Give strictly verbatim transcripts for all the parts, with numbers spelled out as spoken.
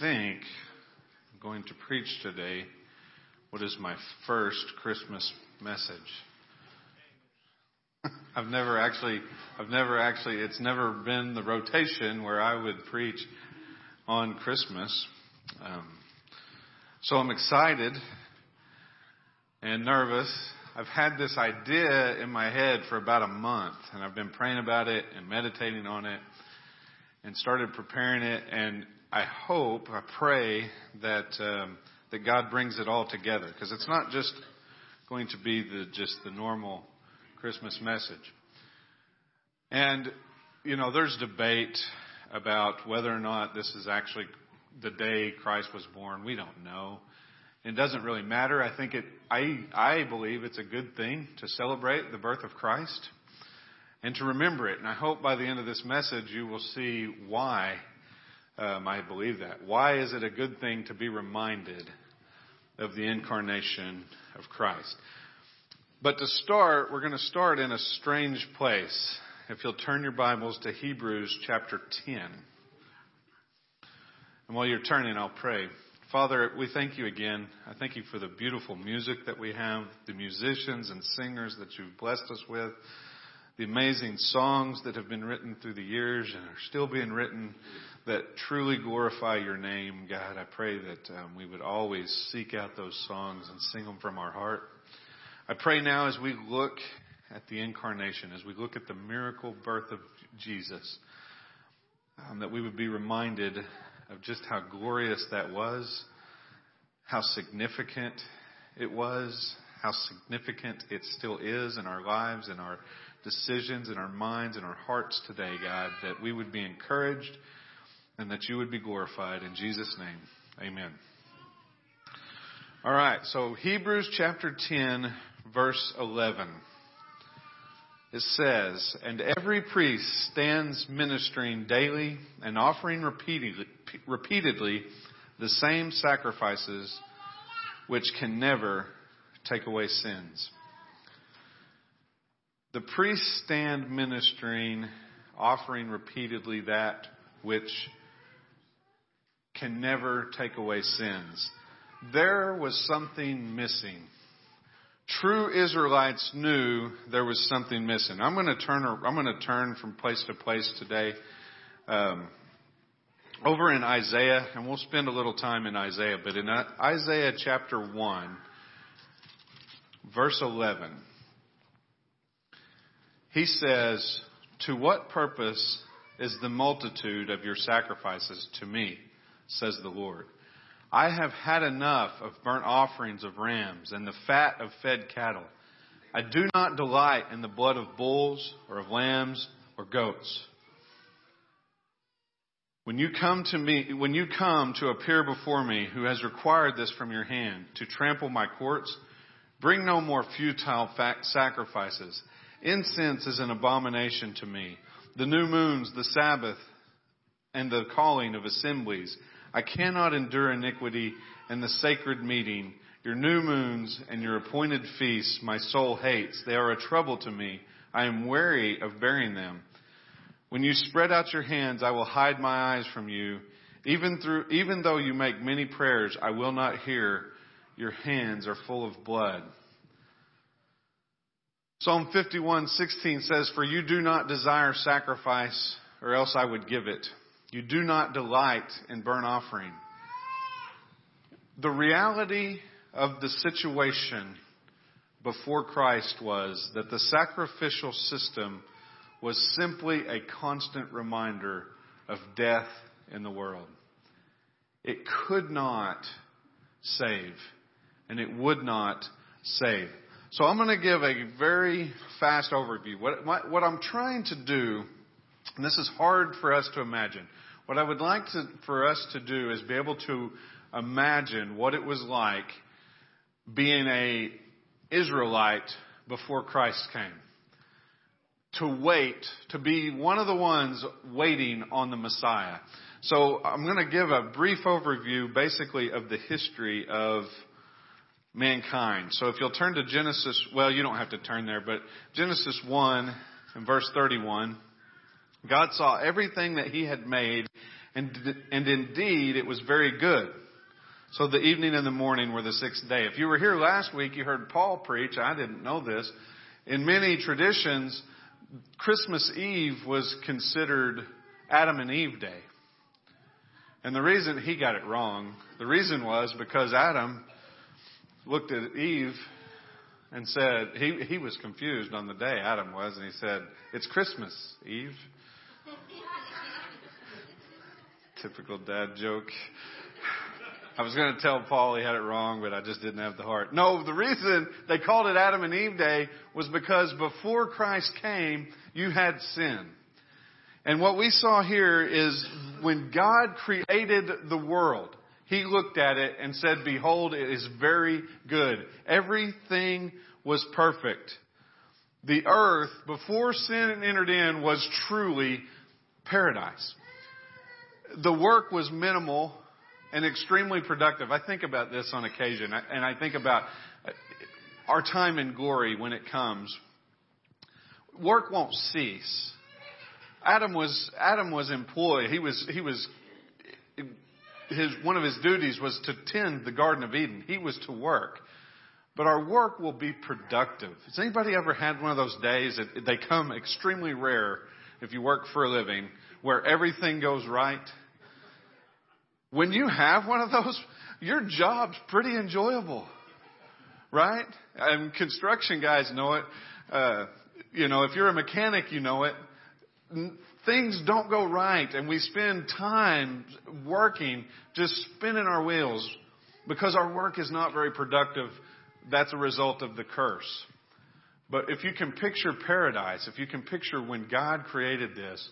think I'm going to preach today what is my first Christmas message. I've never actually, I've never actually, it's never been the rotation where I would preach on Christmas. Um, so I'm excited and nervous. I've had this idea in my head for about a month, and I've been praying about it and meditating on it and started preparing it, and I hope, I pray that um, that God brings it all together, because it's not just going to be the just the normal Christmas message. And, you know, there's debate about whether or not this is actually the day Christ was born. We don't know. It doesn't really matter. I think it, I, I believe it's a good thing to celebrate the birth of Christ and to remember it. And I hope by the end of this message you will see why um, I believe that. Why is it a good thing to be reminded of the incarnation of Christ? But to start, we're going to start in a strange place. If you'll turn your Bibles to Hebrews chapter ten. And while you're turning, I'll pray. Father, we thank you again. I thank you for the beautiful music that we have, the musicians and singers that you've blessed us with, the amazing songs that have been written through the years and are still being written that truly glorify your name, God. I pray that um, we would always seek out those songs and sing them from our heart. I pray now as we look at the incarnation, as we look at the miracle birth of Jesus, um, that we would be reminded of just how glorious that was, how significant it was, how significant it still is in our lives, in our decisions, in our minds, in our hearts today, God, that we would be encouraged and that you would be glorified. In Jesus' name, amen. All right, so Hebrews chapter ten, verse eleven. It says, "And every priest stands ministering daily and offering repeatedly, repeatedly the same sacrifices which can never take away sins." The priests stand ministering, offering repeatedly that which can never take away sins. There was something missing. True Israelites knew there was something missing. I'm going to turn. I'm going to turn from place to place today, um, over in Isaiah, and we'll spend a little time in Isaiah. But in Isaiah chapter one, verse eleven, he says, "To what purpose is the multitude of your sacrifices to me, says the Lord? I have had enough of burnt offerings of rams and the fat of fed cattle. I do not delight in the blood of bulls or of lambs or goats. When you come to me, when you come to appear before me, who has required this from your hand, to trample my courts, bring no more futile sacrifices. Incense is an abomination to me. The new moons, the Sabbath, and the calling of assemblies. I cannot endure iniquity and the sacred meeting. Your new moons and your appointed feasts my soul hates. They are a trouble to me. I am weary of bearing them. When you spread out your hands, I will hide my eyes from you. Even through, even though you make many prayers, I will not hear. Your hands are full of blood." Psalm fifty-one sixteen says, "For you do not desire sacrifice, or else I would give it. You do not delight in burnt offering." The reality of the situation before Christ was that the sacrificial system was simply a constant reminder of death in the world. It could not save, and it would not save. So I'm going to give a very fast overview. What, my, what I'm trying to do, and this is hard for us to imagine, what I would like to, for us to do is be able to imagine what it was like being an Israelite before Christ came. To wait, to be one of the ones waiting on the Messiah. So I'm going to give a brief overview basically of the history of mankind. So if you'll turn to Genesis, well, you don't have to turn there, but Genesis one and verse thirty-one. God saw everything that he had made, And, and indeed, it was very good. So the evening and the morning were the sixth day. If you were here last week, you heard Paul preach. I didn't know this. In many traditions, Christmas Eve was considered Adam and Eve Day. And the reason he got it wrong, the reason was because Adam looked at Eve and said, he, he was confused on the day, Adam was, and he said, "It's Christmas, Eve." Typical dad joke. I was going to tell Paul he had it wrong, but I just didn't have the heart. No, the reason they called it Adam and Eve Day was because before Christ came, you had sin. And what we saw here is when God created the world, He looked at it and said, "Behold, it is very good." Everything was perfect. The earth, before sin entered in, was truly paradise. The work was minimal and extremely productive. I think about this on occasion, and I think about our time in glory when it comes. Work won't cease. Adam was Adam was employed. He was he was his one of his duties was to tend the Garden of Eden. He was to work, but our work will be productive. Has anybody ever had one of those days that they come extremely rare if you work for a living, where everything goes right? When you have one of those, your job's pretty enjoyable, right? And construction guys know it. Uh, you know, if you're a mechanic, you know it. N- things don't go right, and we spend time working, just spinning our wheels, because our work is not very productive. That's a result of the curse. But if you can picture paradise, if you can picture when God created this,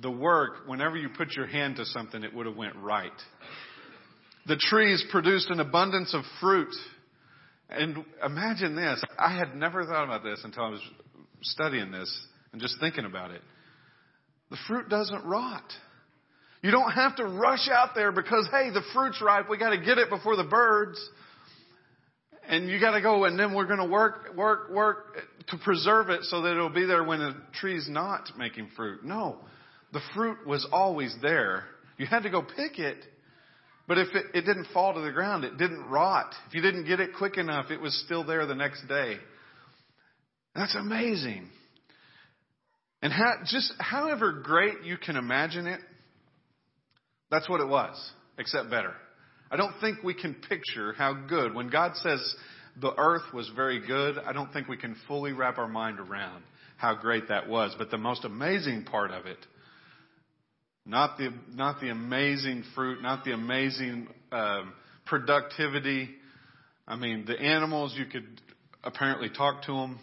the work, whenever you put your hand to something, it would have went right. The trees produced an abundance of fruit. And imagine this. I had never thought about this until I was studying this and just thinking about it. The fruit doesn't rot. You don't have to rush out there because, hey, the fruit's ripe. We got to get it before the birds. And you got to go, and then we're going to work, work, work to preserve it so that it'll be there when the tree's not making fruit. No. The fruit was always there. You had to go pick it, but if it, it didn't fall to the ground, it didn't rot. If you didn't get it quick enough, it was still there the next day. That's amazing. And how, just however great you can imagine it, that's what it was, except better. I don't think we can picture how good. When God says the earth was very good, I don't think we can fully wrap our mind around how great that was. But the most amazing part of it, Not the not the amazing fruit, not the amazing um, productivity. I mean, the animals, you could apparently talk to them.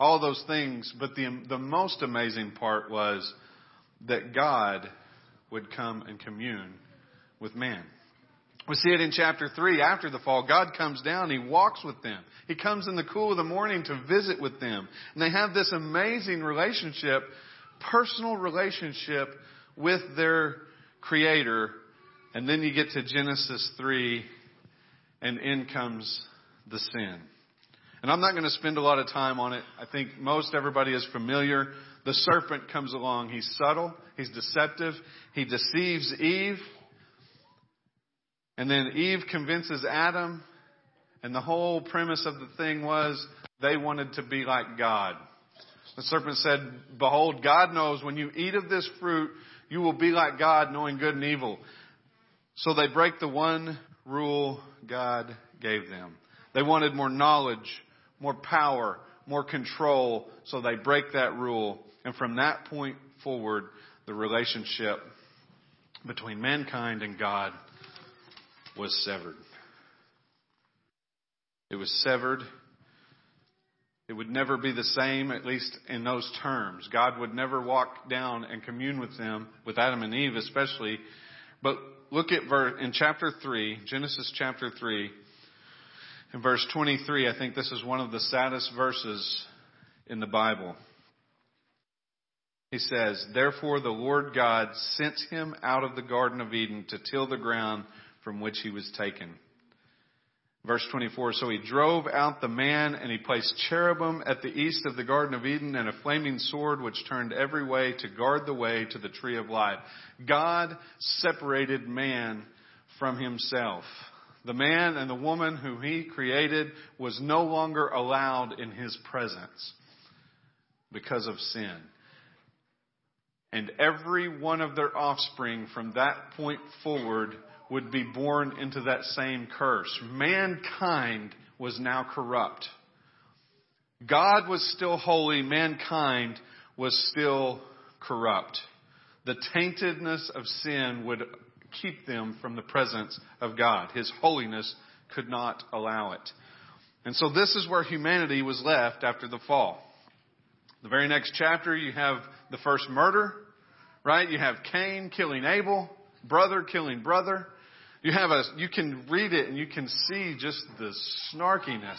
All those things. But the the most amazing part was that God would come and commune with man. We see it in chapter three. After the fall, God comes down. He walks with them. He comes in the cool of the morning to visit with them. And they have this amazing relationship, personal relationship with their Creator. And then you get to Genesis three, and in comes the sin. And I'm not going to spend a lot of time on it. I think most everybody is familiar. The serpent comes along. He's subtle. He's deceptive. He deceives Eve. And then Eve convinces Adam. And the whole premise of the thing was they wanted to be like God. The serpent said, "Behold, God knows when you eat of this fruit, you will be like God, knowing good and evil." So they break the one rule God gave them. They wanted more knowledge, more power, more control. So they break that rule. And from that point forward, the relationship between mankind and God was severed. It was severed. It would never be the same, at least in those terms. God would never walk down and commune with them, with Adam and Eve especially. But look at verse, in chapter three, Genesis chapter three, in verse twenty-three. I think this is one of the saddest verses in the Bible. He says, "Therefore the Lord God sent him out of the Garden of Eden to till the ground from which he was taken. Verse twenty-four, so he drove out the man, and he placed cherubim at the east of the Garden of Eden, and a flaming sword which turned every way to guard the way to the tree of life. God separated man from himself. The man and the woman whom he created was no longer allowed in his presence because of sin. And every one of their offspring from that point forward would be born into that same curse. Mankind was now corrupt. God was still holy. Mankind was still corrupt. The taintedness of sin would keep them from the presence of God. His holiness could not allow it. And so this is where humanity was left after the fall. The very next chapter, you have the first murder, right? You have Cain killing Abel, brother killing brother. You have a, you can read it and you can see just the snarkiness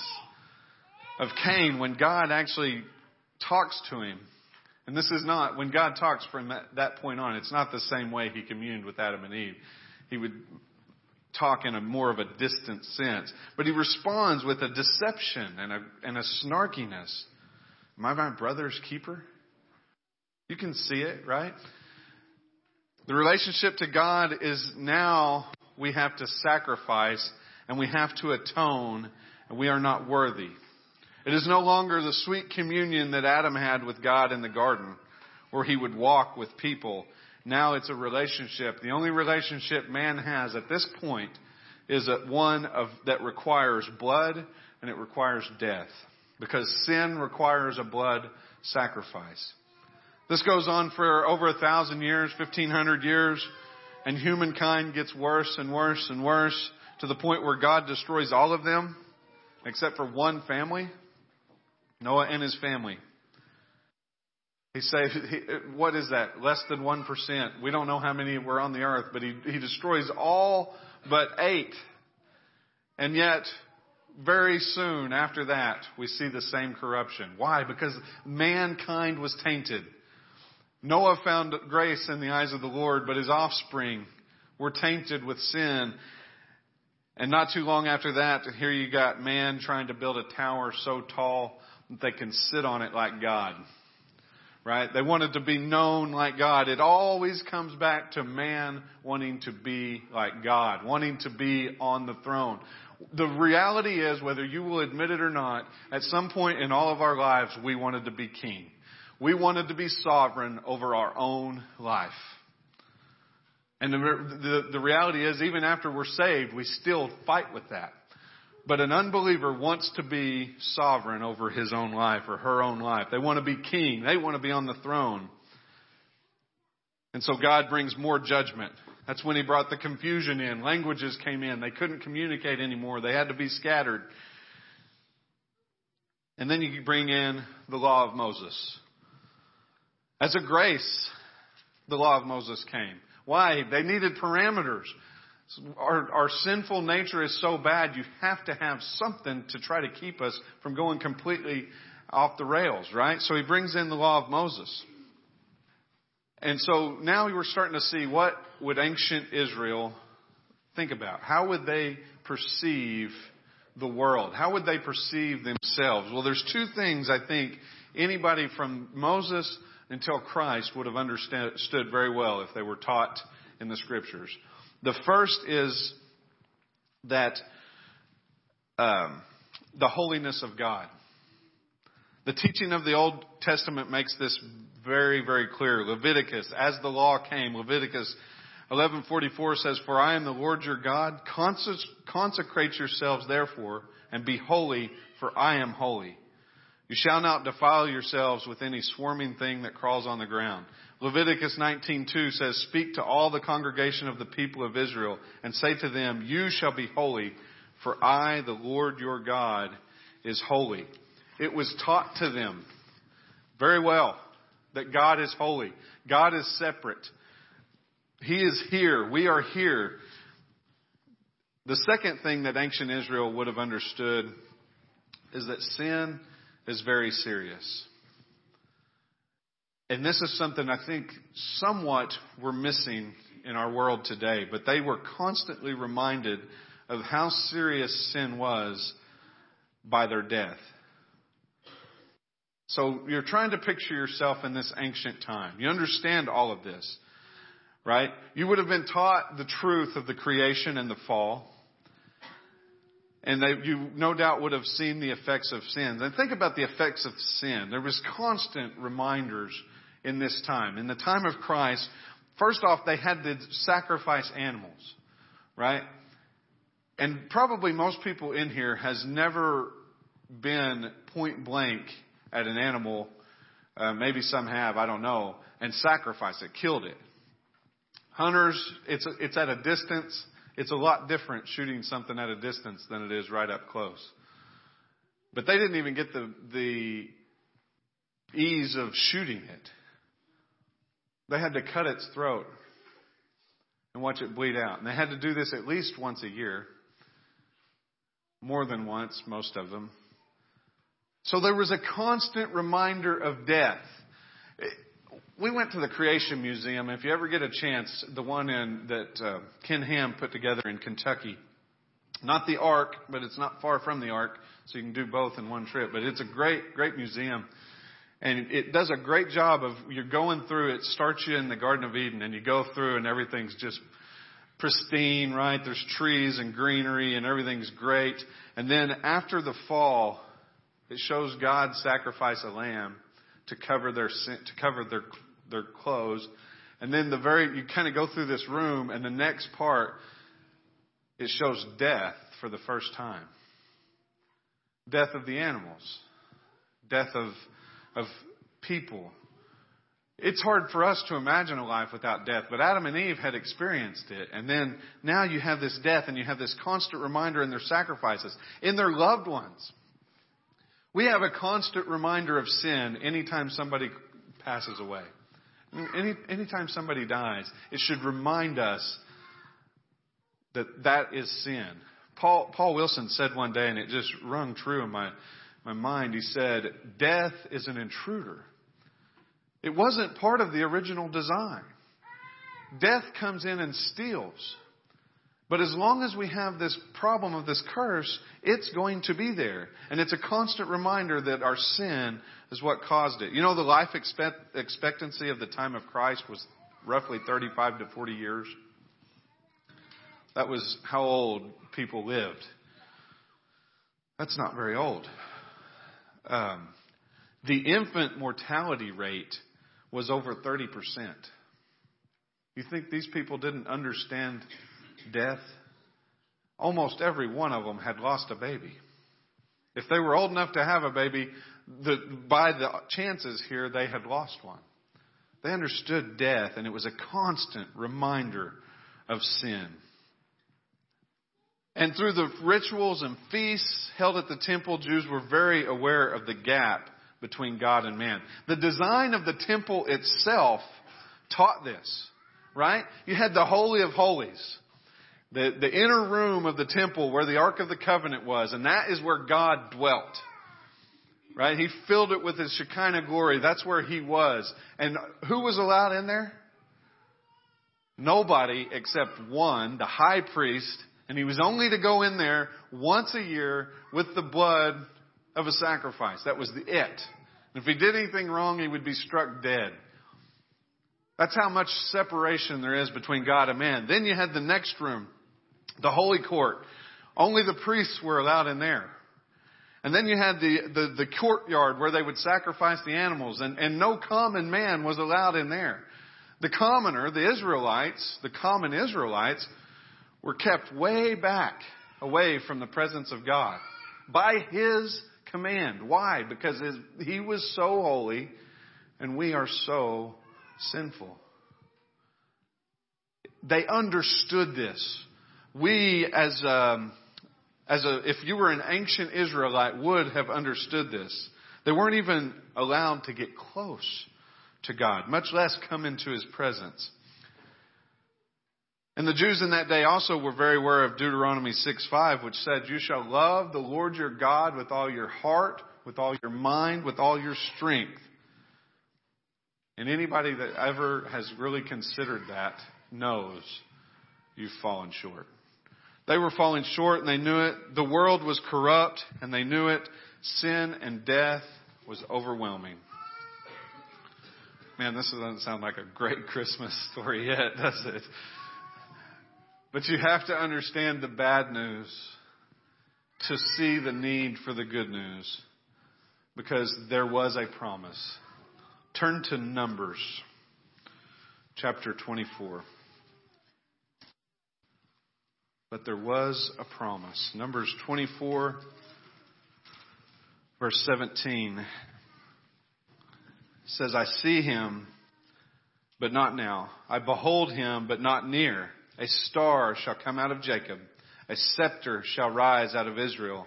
of Cain when God actually talks to him. And this is not, when God talks from that, that point on, it's not the same way he communed with Adam and Eve. He would talk in a more of a distant sense. But he responds with a deception and a, and a snarkiness. Am I my brother's keeper? You can see it, right? The relationship to God is now we have to sacrifice and we have to atone, and we are not worthy. It is no longer the sweet communion that Adam had with God in the garden where he would walk with people. Now it's a relationship. The only relationship man has at this point is one of that requires blood, and it requires death, because sin requires a blood sacrifice. This goes on for over a thousand years, fifteen hundred years, and humankind gets worse and worse and worse to the point where God destroys all of them except for one family. Noah and his family. He saved, he, what is that? Less than one percent. We don't know how many were on the earth, but he, he destroys all but eight. And yet, very soon after that, we see the same corruption. Why? Because mankind was tainted. Noah found grace in the eyes of the Lord, but his offspring were tainted with sin. And not too long after that, here you got man trying to build a tower so tall that they can sit on it like God, right? They wanted to be known like God. It always comes back to man wanting to be like God, wanting to be on the throne. The reality is, whether you will admit it or not, at some point in all of our lives, we wanted to be king. We wanted to be sovereign over our own life. And the, the the reality is, even after we're saved, we still fight with that. But an unbeliever wants to be sovereign over his own life or her own life. They want to be king. They want to be on the throne. And so God brings more judgment. That's when he brought the confusion in. Languages came in. They couldn't communicate anymore. They had to be scattered. And then you bring in the law of Moses. As a grace, the law of Moses came. Why? They needed parameters. Our, our sinful nature is so bad, you have to have something to try to keep us from going completely off the rails, right? So he brings in the law of Moses. And so now we're starting to see, what would ancient Israel think about? How would they perceive the world? How would they perceive themselves? Well, there's two things I think anybody from Moses until Christ would have understood very well if they were taught in the Scriptures. The first is that um, the holiness of God. The teaching of the Old Testament makes this very, very clear. Leviticus, as the law came, Leviticus eleven forty-four says, "For I am the Lord your God. Consecrate yourselves, therefore, and be holy, for I am holy. You shall not defile yourselves with any swarming thing that crawls on the ground." Leviticus nineteen two says, "Speak to all the congregation of the people of Israel and say to them, you shall be holy, for I, the Lord your God, is holy." It was taught to them very well that God is holy. God is separate. He is here. We are here. The second thing that ancient Israel would have understood is that sin is very serious. And this is something I think somewhat we're missing in our world today, but they were constantly reminded of how serious sin was by their death. So you're trying to picture yourself in this ancient time. You understand all of this, right? You would have been taught the truth of the creation and the fall. And they, you no doubt would have seen the effects of sin. And think about the effects of sin. There was constant reminders in this time. In the time of Christ, first off, they had to sacrifice animals, right? And probably most people in here has never been point blank at an animal. Uh, maybe some have, I don't know, and sacrificed it, killed it. Hunters, it's a, it's at a distance. It's a lot different shooting something at a distance than it is right up close. But they didn't even get the the ease of shooting it. They had to cut its throat and watch it bleed out. And they had to do this at least once a year. More than once, most of them. So there was a constant reminder of death. It, We went to the Creation Museum. If you ever get a chance, the one in, that uh, Ken Ham put together in Kentucky. Not the Ark, but it's not far from the Ark, so you can do both in one trip. But it's a great, great museum. And it does a great job of, you're going through, it starts you in the Garden of Eden, and you go through and everything's just pristine, right? There's trees and greenery and everything's great. And then after the fall, it shows God sacrifice a lamb to cover their sin, to cover their their clothes. And then the very, you kind of go through this room, and the next part, it shows death for the first time. Death of the animals. Death of, of people. It's hard for us to imagine a life without death, but Adam and Eve had experienced it. And then now you have this death, and you have this constant reminder in their sacrifices, in their loved ones. We have a constant reminder of sin anytime somebody passes away. Any anytime somebody dies, it should remind us that that is sin. Paul Paul Wilson said one day, and it just rung true in my, my mind, he said, death is an intruder. It wasn't part of the original design. Death comes in and steals. But as long as we have this problem of this curse, it's going to be there. And it's a constant reminder that our sin is what caused it. You know, the life expect- expectancy of the time of Christ was roughly thirty-five to forty years. That was how old people lived. That's not very old. Um, the infant mortality rate was over thirty percent. You think these people didn't understand death? Almost every one of them had lost a baby. If they were old enough to have a baby, the, by the chances here, they had lost one. They understood death, and it was a constant reminder of sin. And through the rituals and feasts held at the temple, Jews were very aware of the gap between God and man. The design of the temple itself taught this, right? You had the Holy of Holies. The, the inner room of the temple where the Ark of the Covenant was, and that is where God dwelt, right? He filled it with His Shekinah glory. That's where He was. And who was allowed in there? Nobody except one, the high priest, and he was only to go in there once a year with the blood of a sacrifice. That was the it. And if he did anything wrong, he would be struck dead. That's how much separation there is between God and man. Then you had the next room, the holy court. Only the priests were allowed in there. And then you had the, the, the courtyard where they would sacrifice the animals. And, and no common man was allowed in there. The commoner, the Israelites, the common Israelites, were kept way back away from the presence of God by His command. Why? Because his, He was so holy and we are so sinful. They understood this. We, as a, as a, if you were an ancient Israelite, would have understood this. They weren't even allowed to get close to God, much less come into His presence. And the Jews in that day also were very aware of Deuteronomy six five, which said, "You shall love the Lord your God with all your heart, with all your mind, with all your strength." And anybody that ever has really considered that knows you've fallen short. They were falling short and they knew it. The world was corrupt and they knew it. Sin and death was overwhelming. Man, this doesn't sound like a great Christmas story yet, does it? But you have to understand the bad news to see the need for the good news, because there was a promise. Turn to Numbers chapter twenty-four. But there was a promise. Numbers twenty-four, verse seventeen says, I see him, but not now. I behold him, but not near. A star shall come out of Jacob. A scepter shall rise out of Israel,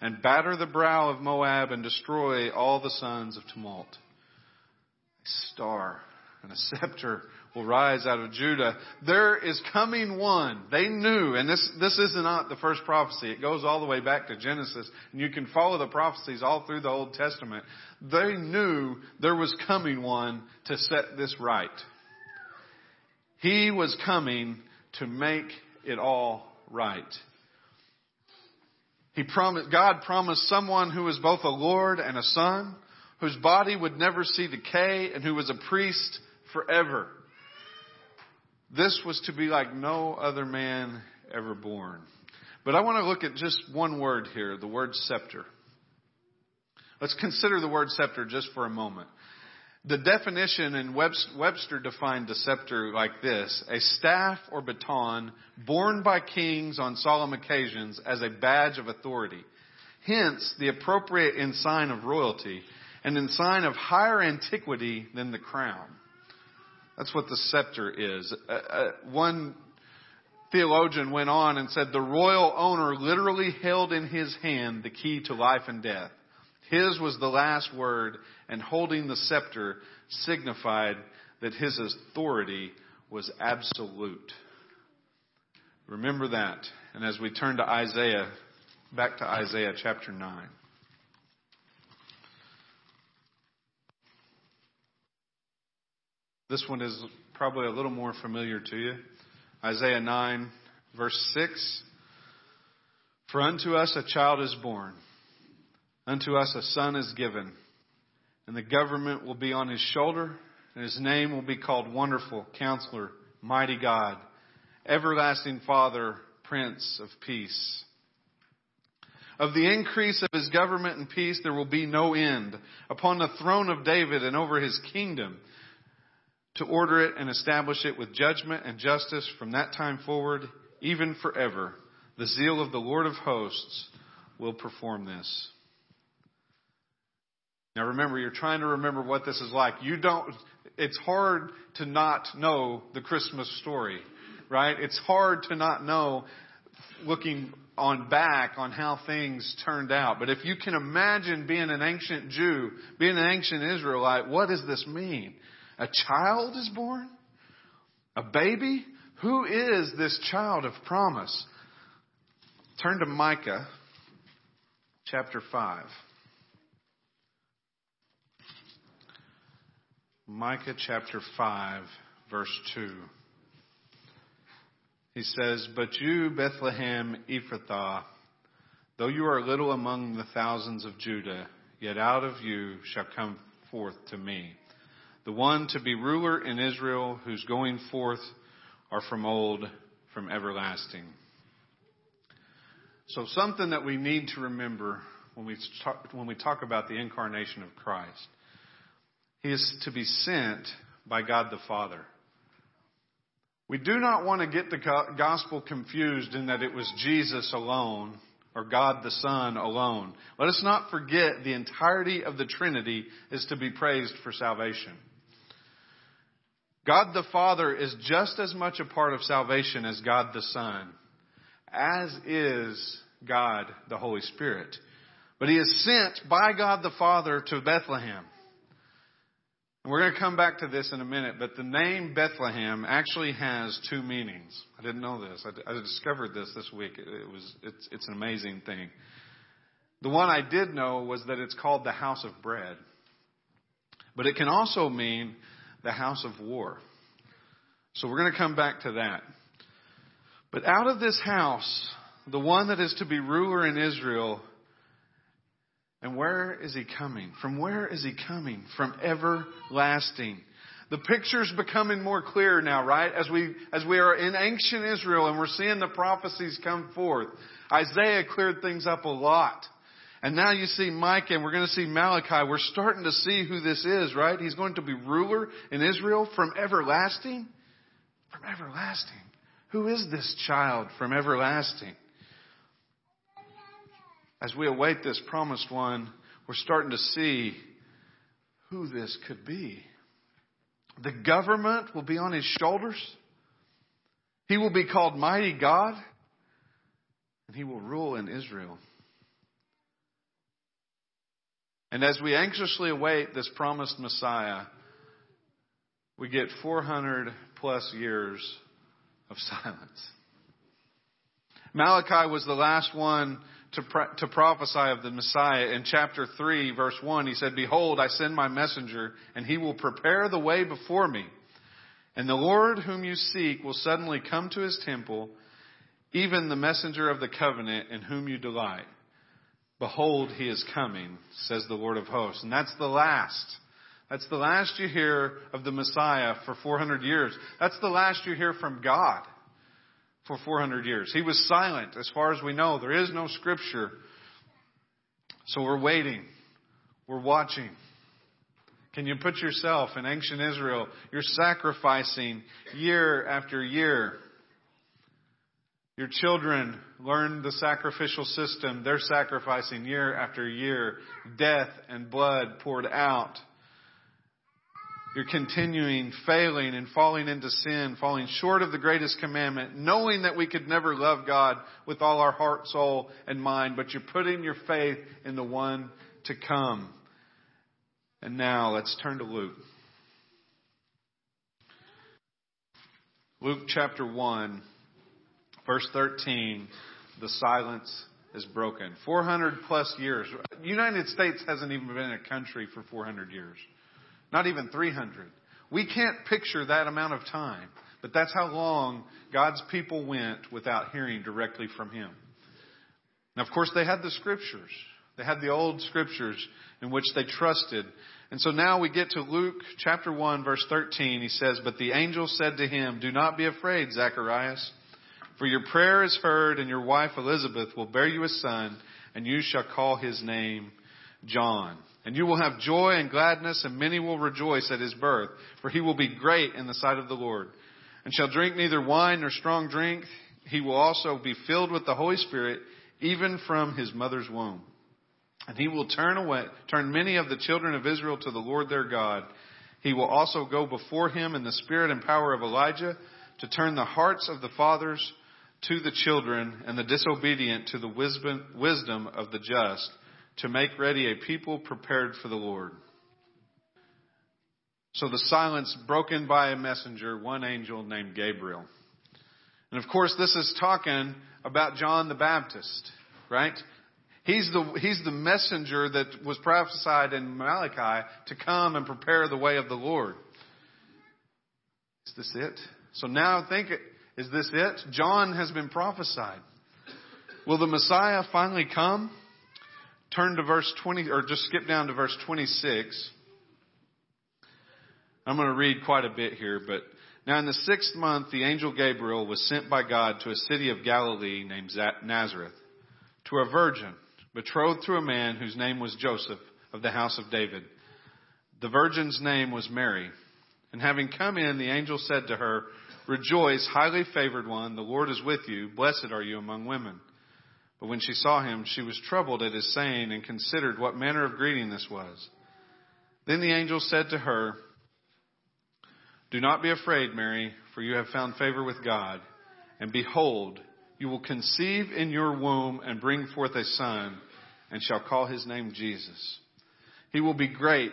and batter the brow of Moab and destroy all the sons of tumult. A star and a scepter will rise out of Judah. There is coming one. They knew, and this, this is not the first prophecy. It goes all the way back to Genesis, and you can follow the prophecies all through the Old Testament. They knew there was coming one to set this right. He was coming to make it all right. He promised, God promised someone who was both a Lord and a son, whose body would never see decay, and who was a priest forever. This was to be like no other man ever born. But I want to look at just one word here, the word scepter. Let's consider the word scepter just for a moment. The definition in Webster defined a scepter like this: a staff or baton borne by kings on solemn occasions as a badge of authority. Hence, the appropriate ensign of royalty, an ensign of higher antiquity than the crown. That's what the scepter is. Uh, uh, one theologian went on and said the royal owner literally held in his hand the key to life and death. His was the last word, and holding the scepter signified that his authority was absolute. Remember that. And as we turn to Isaiah, back to Isaiah chapter nine. This one is probably a little more familiar to you. Isaiah nine, verse six. For unto us a child is born, unto us a son is given, and the government will be on his shoulder, and his name will be called Wonderful, Counselor, Mighty God, Everlasting Father, Prince of Peace. Of the increase of his government and peace there will be no end, upon the throne of David and over his kingdom, to order it and establish it with judgment and justice from that time forward, even forever. The zeal of the Lord of hosts will perform this. Now remember, you're trying to remember what this is like. You don't, it's hard to not know the Christmas story, right? It's hard to not know, looking on back on how things turned out. But if you can imagine being an ancient Jew, being an ancient Israelite, what does this mean? A child is born? A baby? Who is this child of promise? Turn to Micah chapter five. Micah chapter five, verse two. He says, But you, Bethlehem Ephrathah, though you are little among the thousands of Judah, yet out of you shall come forth to me the one to be ruler in Israel, whose going forth are from old, from everlasting. So something that we need to remember when we talk, when we talk about the incarnation of Christ. He is to be sent by God the Father. We do not want to get the gospel confused in that it was Jesus alone or God the Son alone. Let us not forget the entirety of the Trinity is to be praised for salvation. God the Father is just as much a part of salvation as God the Son, as is God the Holy Spirit. But He is sent by God the Father to Bethlehem. And we're going to come back to this in a minute, but the name Bethlehem actually has two meanings. I didn't know this. I, I discovered this this week. It, it was it's, it's an amazing thing. The one I did know was that it's called the house of bread. But it can also mean the house of war. So we're going to come back to that. But out of this house the one that is to be ruler in Israel. And where is he coming? From where is he coming? From everlasting. The picture's becoming more clear now, right? As we, as we are in ancient Israel and we're seeing the prophecies come forth. Isaiah cleared things up a lot. And now you see Micah, and we're going to see Malachi. We're starting to see who this is, right? He's going to be ruler in Israel from everlasting. From everlasting. Who is this child from everlasting? As we await this promised one, we're starting to see who this could be. The government will be on his shoulders. He will be called Mighty God. And he will rule in Israel. And as we anxiously await this promised Messiah, we get four hundred plus years of silence. Malachi was the last one to, pro- to prophesy of the Messiah. In chapter three, verse one, he said, "Behold, I send my messenger, and he will prepare the way before me. And the Lord whom you seek will suddenly come to his temple, even the messenger of the covenant in whom you delight. Behold, he is coming, says the Lord of hosts." And that's the last. That's the last you hear of the Messiah for four hundred years. That's the last you hear from God for four hundred years. He was silent as far as we know. There is no scripture. So we're waiting. We're watching. Can you put yourself in ancient Israel? You're sacrificing year after year. Your children learn the sacrificial system. They're sacrificing year after year. Death and blood poured out. You're continuing, failing and falling into sin, falling short of the greatest commandment, knowing that we could never love God with all our heart, soul, and mind, but you're putting your faith in the one to come. And now let's turn to Luke. Luke chapter one. Verse thirteen, the silence is broken. four hundred plus years. The United States hasn't even been a country for four hundred years. Not even three hundred. We can't picture that amount of time. But that's how long God's people went without hearing directly from Him. Now, of course, they had the scriptures. They had the old scriptures in which they trusted. And so now we get to Luke chapter one, verse thirteen. He says, "But the angel said to him, 'Do not be afraid, Zacharias. For your prayer is heard, and your wife Elizabeth will bear you a son, and you shall call his name John. And you will have joy and gladness, and many will rejoice at his birth, for he will be great in the sight of the Lord, and shall drink neither wine nor strong drink. He will also be filled with the Holy Spirit, even from his mother's womb. And he will turn away, turn many of the children of Israel to the Lord their God. He will also go before him in the spirit and power of Elijah, to turn the hearts of the fathers to the children and the disobedient to the wisdom of the just, to make ready a people prepared for the Lord.'" So the silence broken by a messenger, one angel named Gabriel. And of course, this is talking about John the Baptist, right? He's the, he's the messenger that was prophesied in Malachi to come and prepare the way of the Lord. Is this it? So now think, is this it? John has been prophesied. Will the Messiah finally come? Turn to verse twenty, or just skip down to verse twenty-six. I'm going to read quite a bit here, but now in the sixth month, the angel Gabriel was sent by God to a city of Galilee named Nazareth, to a virgin betrothed to a man whose name was Joseph, of the house of David. The virgin's name was Mary. And having come in, the angel said to her, "Rejoice, highly favored one, the Lord is with you. Blessed are you among women." But when she saw him, she was troubled at his saying and considered what manner of greeting this was. Then the angel said to her, "Do not be afraid, Mary, for you have found favor with God. And behold, you will conceive in your womb and bring forth a son, and shall call his name Jesus. He will be great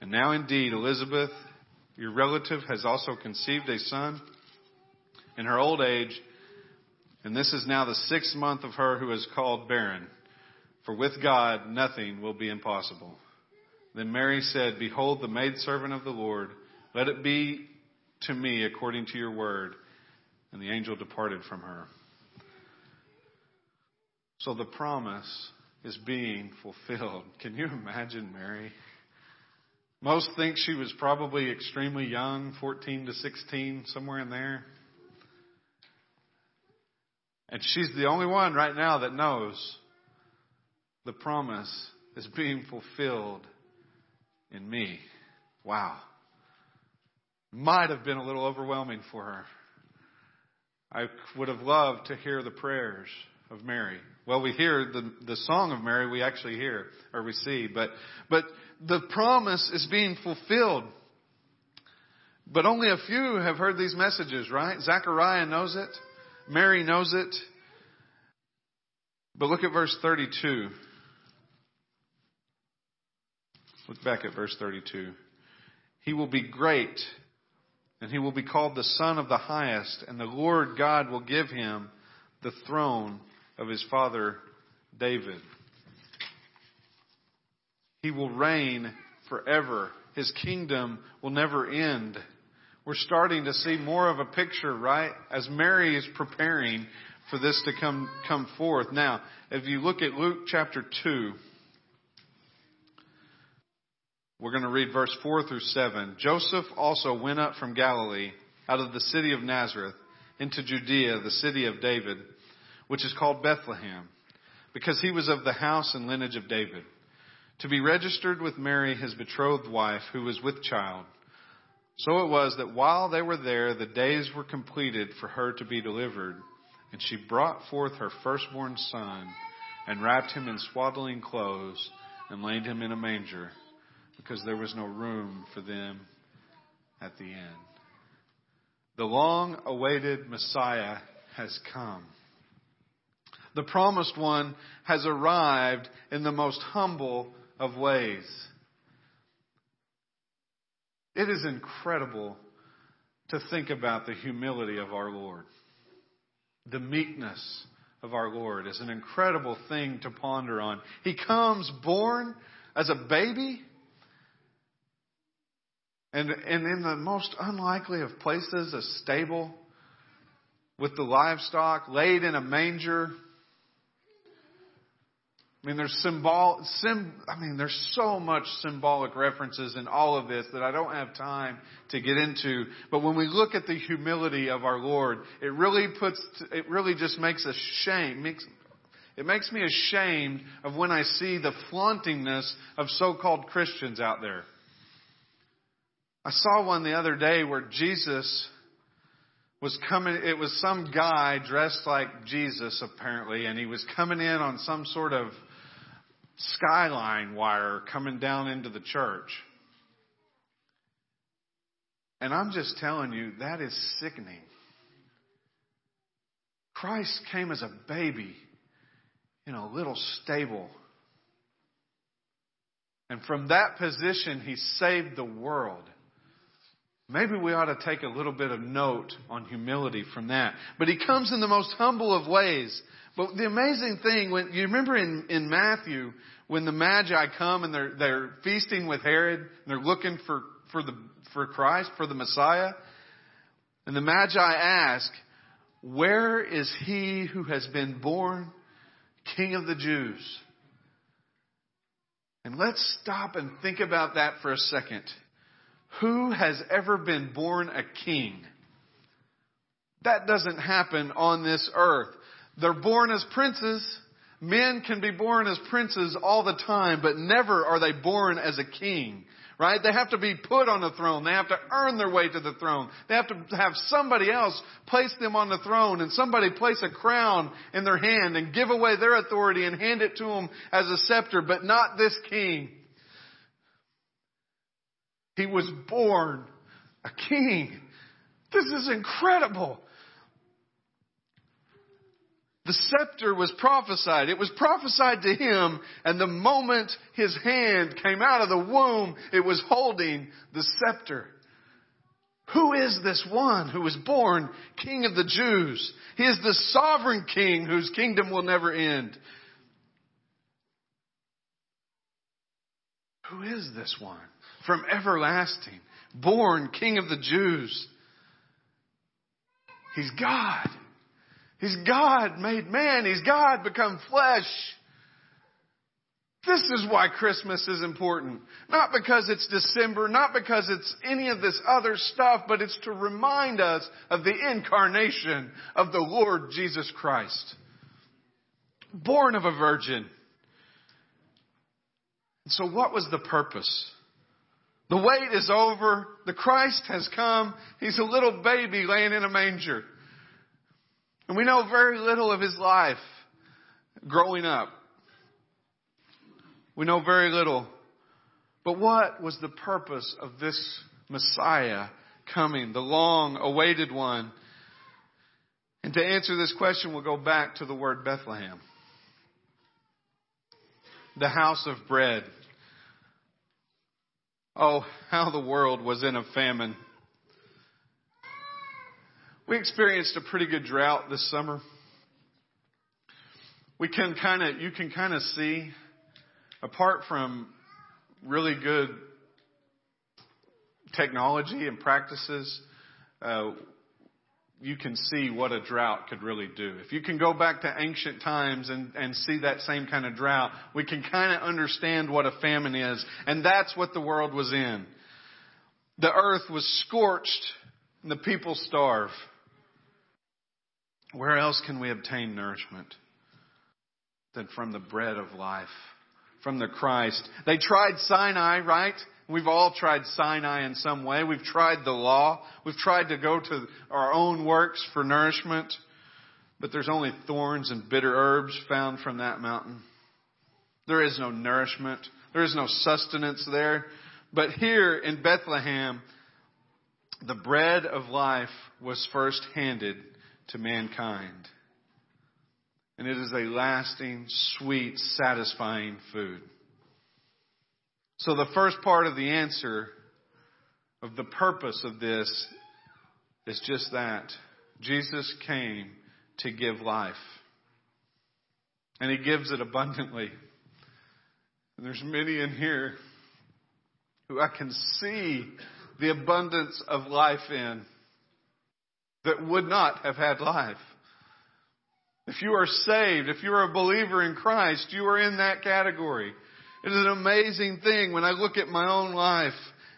And now indeed, Elizabeth, your relative, has also conceived a son in her old age, and this is now the sixth month of her who is called barren. For with God nothing will be impossible. Then Mary said, Behold, the maidservant of the Lord, let it be to me according to your word. And the angel departed from her. So the promise is being fulfilled. Can you imagine Mary? Most think she was probably extremely young, fourteen to sixteen, somewhere in there. And she's the only one right now that knows the promise is being fulfilled in me. Wow. Might have been a little overwhelming for her. I would have loved to hear the prayers of Mary. Well, we hear the, the song of Mary, we actually hear or we see, but, but the promise is being fulfilled. But only a few have heard these messages, right? Zechariah knows it. Mary knows it. But look at verse thirty-two. Look back at verse thirty-two. He will be great, and he will be called the Son of the Highest, and the Lord God will give him the throne of his father David. He will reign forever. His kingdom will never end. We're starting to see more of a picture, right? As Mary is preparing for this to come, come forth. Now, if you look at Luke chapter two, we're going to read verse four through seven. Joseph also went up from Galilee, out of the city of Nazareth, into Judea, the city of David, which is called Bethlehem, because he was of the house and lineage of David, to be registered with Mary, his betrothed wife, who was with child. So it was that while they were there, the days were completed for her to be delivered. And she brought forth her firstborn son, and wrapped him in swaddling clothes, and laid him in a manger, because there was no room for them at the inn. The long-awaited Messiah has come. The promised one has arrived in the most humble of ways. It is incredible to think about the humility of our Lord. The meekness of our Lord is an incredible thing to ponder on. He comes born as a baby, And and in the most unlikely of places, a stable with the livestock, laid in a manger. I mean, there's symbol, sim, I mean, there's so much symbolic references in all of this that I don't have time to get into. But when we look at the humility of our Lord, it really puts, it really just makes us shame. Makes, it makes me ashamed of when I see the flauntingness of so-called Christians out there. I saw one the other day where Jesus was coming. It was some guy dressed like Jesus, apparently, and he was coming in on some sort of skyline wire coming down into the church. And I'm just telling you, that is sickening. Christ came as a baby in a little stable. And from that position, he saved the world. Maybe we ought to take a little bit of note on humility from that. But he comes in the most humble of ways. But the amazing thing, when you remember in, in Matthew, when the Magi come and they're they're feasting with Herod, and they're looking for, for the for Christ, for the Messiah, and the Magi ask, "Where is he who has been born King of the Jews?" And let's stop and think about that for a second. Who has ever been born a king? That doesn't happen on this earth. They're born as princes. Men can be born as princes all the time, but never are they born as a king, right? They have to be put on a throne. They have to earn their way to the throne. They have to have somebody else place them on the throne, and somebody place a crown in their hand and give away their authority and hand it to them as a scepter, but not this king. He was born a king. This is incredible. The scepter was prophesied. It was prophesied to him, and the moment his hand came out of the womb, it was holding the scepter. Who is this one who was born King of the Jews? He is the sovereign King whose kingdom will never end. Who is this one from everlasting, born King of the Jews? He's God. He's God made man. He's God become flesh. This is why Christmas is important. Not because it's December, not because it's any of this other stuff, but it's to remind us of the incarnation of the Lord Jesus Christ. Born of a virgin. So what was the purpose? The wait is over. The Christ has come. He's a little baby laying in a manger. And we know very little of his life growing up. We know very little. But what was the purpose of this Messiah coming, the long-awaited one? And to answer this question, we'll go back to the word Bethlehem. The house of bread. Oh, how the world was in a famine. We experienced a pretty good drought this summer. We can kind of, you can kind of see, apart from really good technology and practices, uh, you can see what a drought could really do. If you can go back to ancient times and, and see that same kind of drought, we can kind of understand what a famine is. And that's what the world was in. The earth was scorched and the people starved. Where else can we obtain nourishment than from the bread of life, from the Christ? They tried Sinai, right? We've all tried Sinai in some way. We've tried the law. We've tried to go to our own works for nourishment. But there's only thorns and bitter herbs found from that mountain. There is no nourishment. There is no sustenance there. But here in Bethlehem, the bread of life was first handed to mankind. And it is a lasting, sweet, satisfying food. So the first part of the answer of the purpose of this is just that. Jesus came to give life. And he gives it abundantly. And there's many in here who I can see the abundance of life in that would not have had life. If you are saved, if you are a believer in Christ, you are in that category. It is an amazing thing when I look at my own life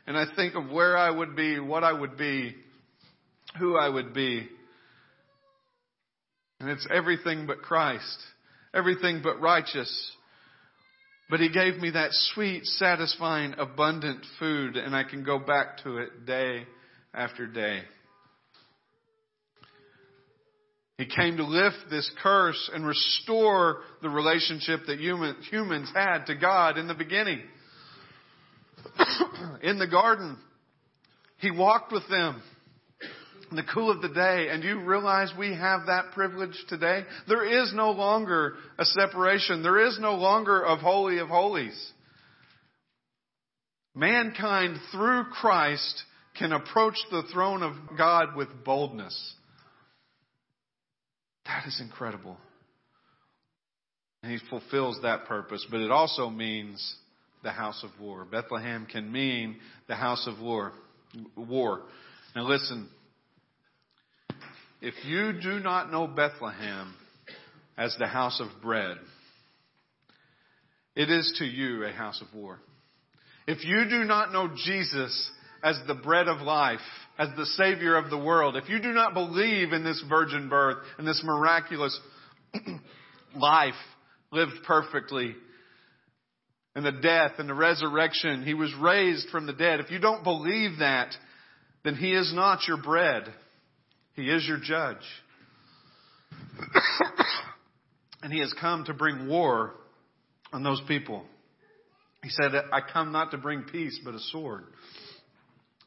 and I think of where I would be, what I would be, who I would be. And it's everything but Christ, everything but righteous. But he gave me that sweet, satisfying, abundant food, and I can go back to it day after day. He came to lift this curse and restore the relationship that human, humans had to God in the beginning. In the garden, he walked with them in the cool of the day. And you realize we have that privilege today? There is no longer a separation. There is no longer a holy of holies. Mankind through Christ can approach the throne of God with boldness. That is incredible. And he fulfills that purpose. But it also means the house of war. Bethlehem can mean the house of war. War. Now listen. If you do not know Bethlehem as the house of bread, it is to you a house of war. If you do not know Jesus as the bread of life, as the Savior of the world, if you do not believe in this virgin birth and this miraculous life lived perfectly, and the death and the resurrection, he was raised from the dead. If you don't believe that, then he is not your bread. He is your judge. And he has come to bring war on those people. He said, I come not to bring peace, but a sword.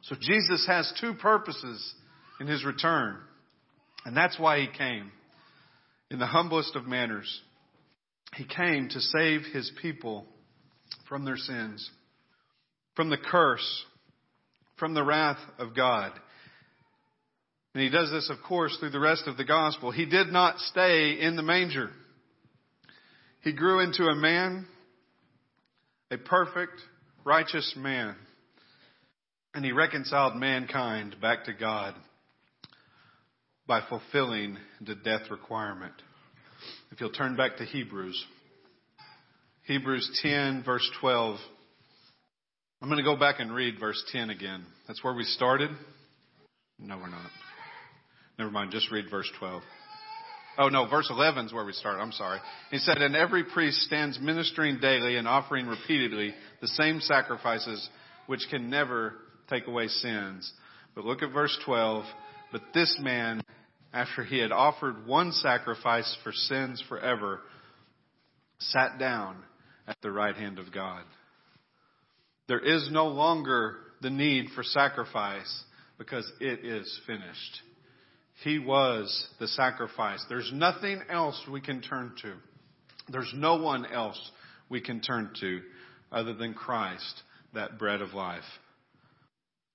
So Jesus has two purposes in his return. And that's why he came. in the humblest of manners. He came to save his people from their sins, from the curse, from the wrath of God. And he does this, of course, through the rest of the gospel. He did not stay in the manger. He grew into a man, a perfect, righteous man. And he reconciled mankind back to God by fulfilling the death requirement. If you'll turn back to Hebrews. Hebrews ten, verse twelve. I'm going to go back and read verse ten again. That's where we started. No, we're not. Never mind. Just read verse twelve. Oh, no. Verse eleven is where we started. I'm sorry. He said, "And every priest stands ministering daily and offering repeatedly the same sacrifices which can never take away sins." But look at verse twelve. "But this man, after he had offered one sacrifice for sins forever, sat down at the right hand of God." There is no longer the need for sacrifice because it is finished. He was the sacrifice. There's nothing else we can turn to. There's no one else we can turn to other than Christ, that bread of life.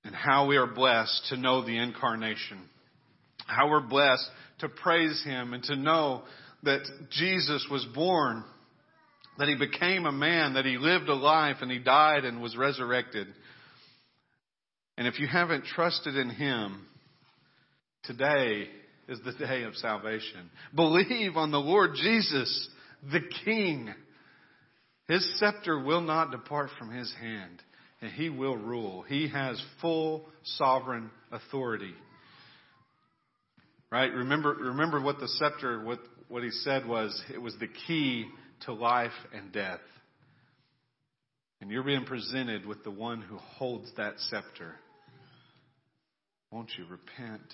And how we are blessed to know the incarnation. How we're blessed to praise him and to know that Jesus was born, that he became a man, that he lived a life, and he died and was resurrected. And if you haven't trusted in him, today is the day of salvation. Believe on the Lord Jesus, the King. His scepter will not depart from his hand, and he will rule. He has full sovereign authority. Right? Remember, remember what the scepter, what, what he said was, it was the key to life and death. And you're being presented with the one who holds that scepter. Won't you repent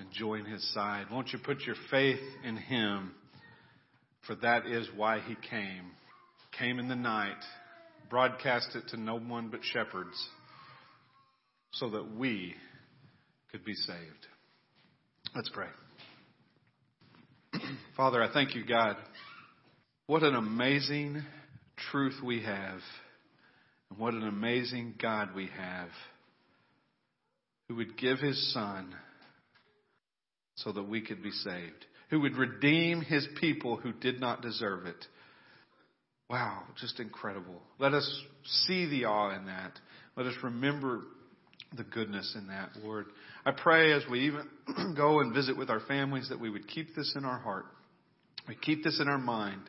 and join his side? Won't you put your faith in him? For that is why he came. Came in the night, broadcast it to no one but shepherds, so that we could be saved. Let's pray. Father, I thank you, God. What an amazing truth we have, and what an amazing God we have, who would give his Son so that we could be saved, who would redeem his people who did not deserve it. Wow, just incredible. Let us see the awe in that. Let us remember the goodness in that, Lord. I pray as we even go and visit with our families that we would keep this in our heart. We keep this in our mind.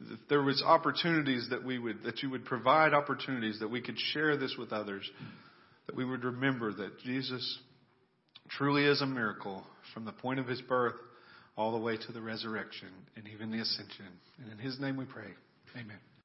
If there was opportunities that we would, that you would provide opportunities that we could share this with others, that we would remember that Jesus truly is a miracle from the point of his birth all the way to the resurrection and even the ascension. And in his name we pray. Amen.